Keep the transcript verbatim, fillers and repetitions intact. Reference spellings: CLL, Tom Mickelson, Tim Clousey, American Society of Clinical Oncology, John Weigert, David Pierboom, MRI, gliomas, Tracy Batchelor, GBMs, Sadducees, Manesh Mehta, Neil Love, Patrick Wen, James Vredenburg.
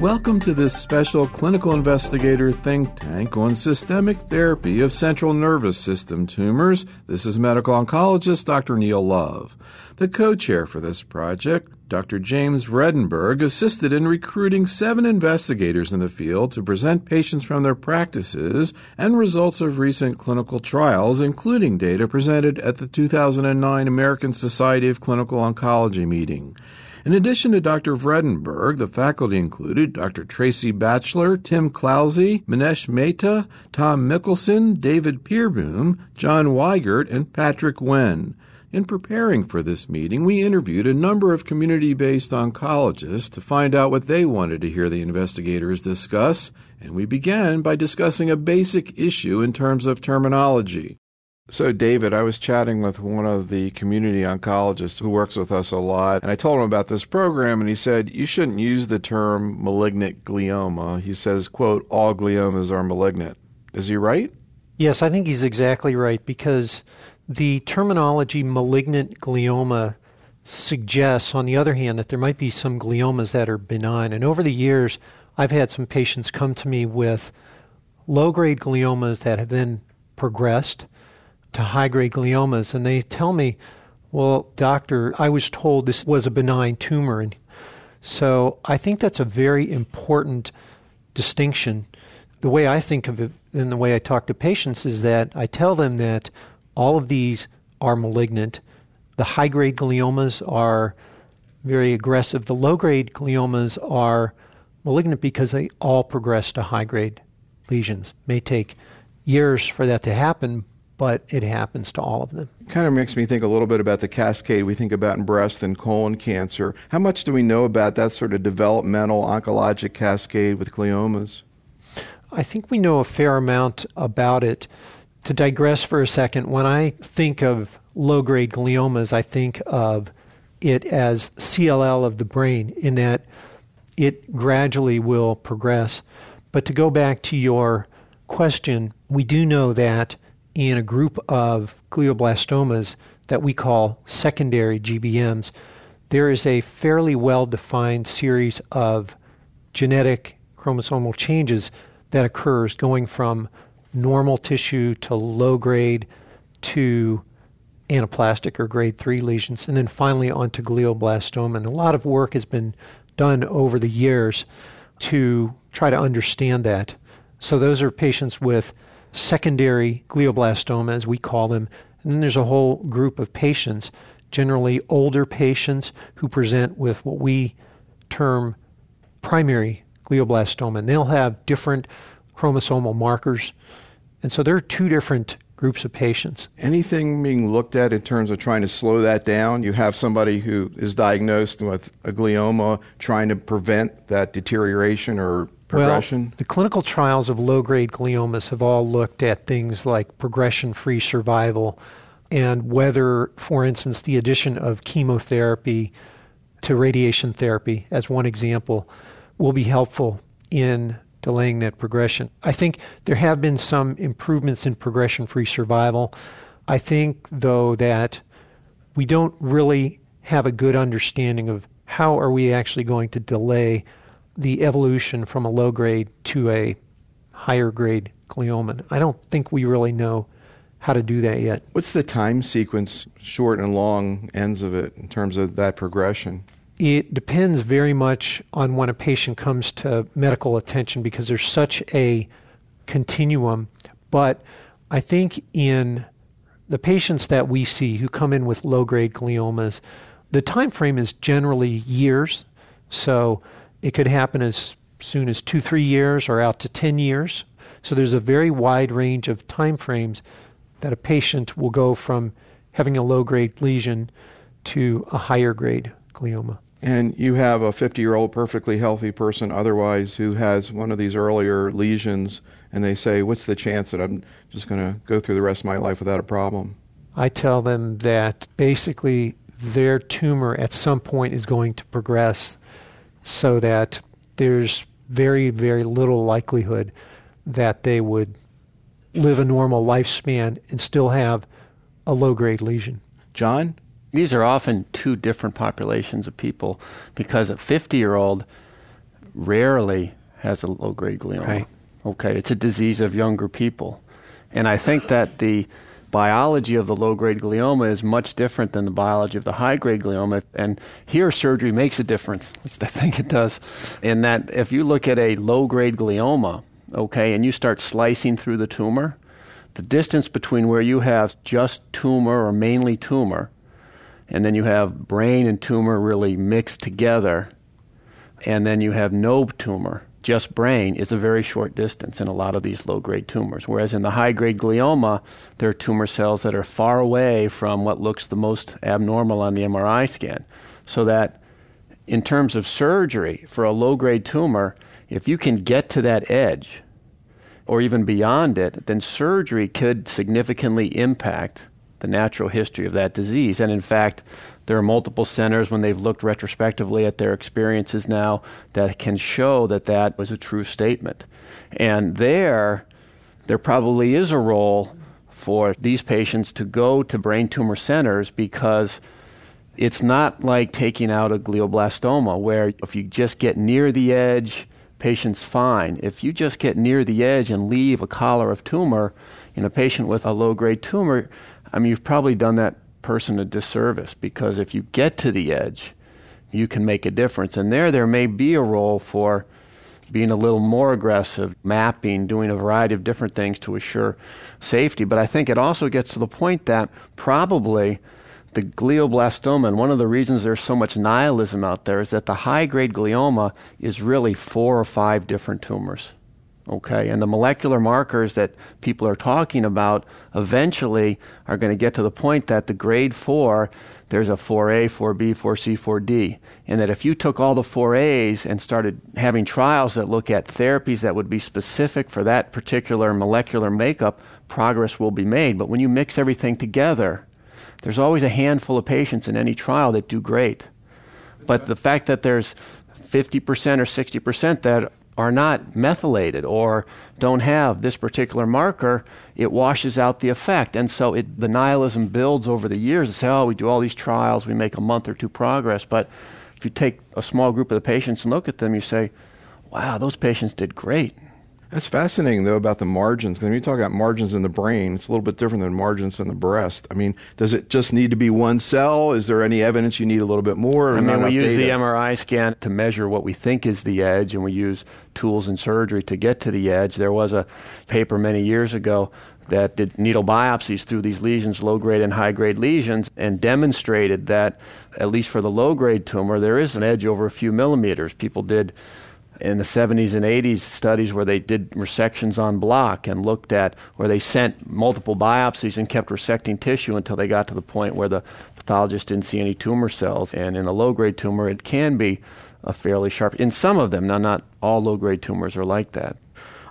Welcome to this special clinical investigator think tank on systemic therapy of central nervous system tumors. This is medical oncologist Doctor Neil Love. The co-chair for this project, Doctor James Vredenburg, assisted in recruiting seven investigators in the field to present patients from their practices and results of recent clinical trials, including data presented at the two thousand nine American Society of Clinical Oncology meeting. In addition to Doctor Vredenburg, the faculty included Doctor Tracy Batchelor, Tim Clousey, Manesh Mehta, Tom Mickelson, David Pierboom, John Weigert, and Patrick Wen. In preparing for this meeting, we interviewed a number of community-based oncologists to find out what they wanted to hear the investigators discuss, and we began by discussing a basic issue in terms of terminology. So, David, I was chatting with one of the community oncologists who works with us a lot, and I told him about this program, and he said, you shouldn't use the term malignant glioma. He says, quote, all gliomas are malignant. Is he right? Yes, I think he's exactly right, because the terminology malignant glioma suggests, on the other hand, that there might be some gliomas that are benign. And over the years, I've had some patients come to me with low-grade gliomas that have then progressed to high-grade gliomas, and they tell me, well, doctor, I was told this was a benign tumor. And so I think that's a very important distinction. The way I think of it and the way I talk to patients is that I tell them that all of these are malignant. The high-grade gliomas are very aggressive. The low-grade gliomas are malignant because they all progress to high-grade lesions. It may take years for that to happen, but it happens to all of them. Kind of makes me think a little bit about the cascade we think about in breast and colon cancer. How much do we know about that sort of developmental oncologic cascade with gliomas? I think we know a fair amount about it. To digress for a second, when I think of low-grade gliomas, I think of it as C L L of the brain, in that it gradually will progress. But to go back to your question, we do know that in a group of glioblastomas that we call secondary G B Ms, there is a fairly well-defined series of genetic chromosomal changes that occurs going from normal tissue to low-grade to anaplastic or grade three lesions, and then finally onto glioblastoma. And a lot of work has been done over the years to try to understand that. So those are patients with secondary glioblastoma, as we call them. And then there's a whole group of patients, generally older patients, who present with what we term primary glioblastoma. And they'll have different chromosomal markers. And so there are two different groups of patients. Anything being looked at in terms of trying to slow that down? You have somebody who is diagnosed with a glioma trying to prevent that deterioration or progression? Well, the clinical trials of low-grade gliomas have all looked at things like progression-free survival and whether, for instance, the addition of chemotherapy to radiation therapy, as one example, will be helpful in delaying that progression. I think there have been some improvements in progression-free survival. I think, though, that we don't really have a good understanding of how are we actually going to delay the evolution from a low grade to a higher grade glioma. I don't think we really know how to do that yet. What's the time sequence, short and long ends of it, in terms of that progression? It depends very much on when a patient comes to medical attention, because there's such a continuum. But I think in the patients that we see who come in with low grade gliomas, the time frame is generally years. So it could happen as soon as two, three years or out to ten years. So there's a very wide range of time frames that a patient will go from having a low-grade lesion to a higher-grade glioma. And you have a fifty-year-old perfectly healthy person otherwise who has one of these earlier lesions, and they say, what's the chance that I'm just going to go through the rest of my life without a problem? I tell them that basically their tumor at some point is going to progress, so that there's very, very little likelihood that they would live a normal lifespan and still have a low-grade lesion. John? These are often two different populations of people, because a fifty-year-old rarely has a low-grade glioma. Right. Okay, it's a disease of younger people. And I think that the biology of the low-grade glioma is much different than the biology of the high-grade glioma. And here, surgery makes a difference. I think it does. In that if you look at a low-grade glioma, okay, and you start slicing through the tumor, the distance between where you have just tumor or mainly tumor, and then you have brain and tumor really mixed together, and then you have no tumor, just brain, is a very short distance in a lot of these low-grade tumors. Whereas in the high-grade glioma, there are tumor cells that are far away from what looks the most abnormal on the M R I scan. So that in terms of surgery for a low-grade tumor, if you can get to that edge or even beyond it, then surgery could significantly impact the natural history of that disease. And in fact, there are multiple centers, when they've looked retrospectively at their experiences now, that can show that that was a true statement. And there, there probably is a role for these patients to go to brain tumor centers, because it's not like taking out a glioblastoma, where if you just get near the edge, patient's fine. If you just get near the edge and leave a collar of tumor in a patient with a low-grade tumor, I mean, you've probably done that person a disservice, because if you get to the edge, you can make a difference. And there, there may be a role for being a little more aggressive, mapping, doing a variety of different things to assure safety. But I think it also gets to the point that probably the glioblastoma, and one of the reasons there's so much nihilism out there, is that the high-grade glioma is really four or five different tumors. Okay, and the molecular markers that people are talking about eventually are going to get to the point that the grade four, there's a four A, four B, four C, four D. And that if you took all the four A's and started having trials that look at therapies that would be specific for that particular molecular makeup, progress will be made. But when you mix everything together, there's always a handful of patients in any trial that do great. But the fact that there's fifty percent or sixty percent that are not methylated or don't have this particular marker, it washes out the effect. And so it, the nihilism builds over the years. It's, oh, we do all these trials, we make a month or two progress. But if you take a small group of the patients and look at them, you say, wow, those patients did great. That's fascinating, though, about the margins. When you talk about margins in the brain, it's a little bit different than margins in the breast. I mean, does it just need to be one cell? Is there any evidence you need a little bit more? I mean, we use the M R I scan to measure what we think is the edge, and we use tools and surgery to get to the edge. There was a paper many years ago that did needle biopsies through these lesions, low-grade and high-grade lesions, and demonstrated that, at least for the low-grade tumor, there is an edge over a few millimeters. People did in the seventies and eighties studies where they did resections on block and looked at, where they sent multiple biopsies and kept resecting tissue until they got to the point where the pathologist didn't see any tumor cells. And in a low-grade tumor, it can be a fairly sharp, in some of them, now not all low-grade tumors are like that.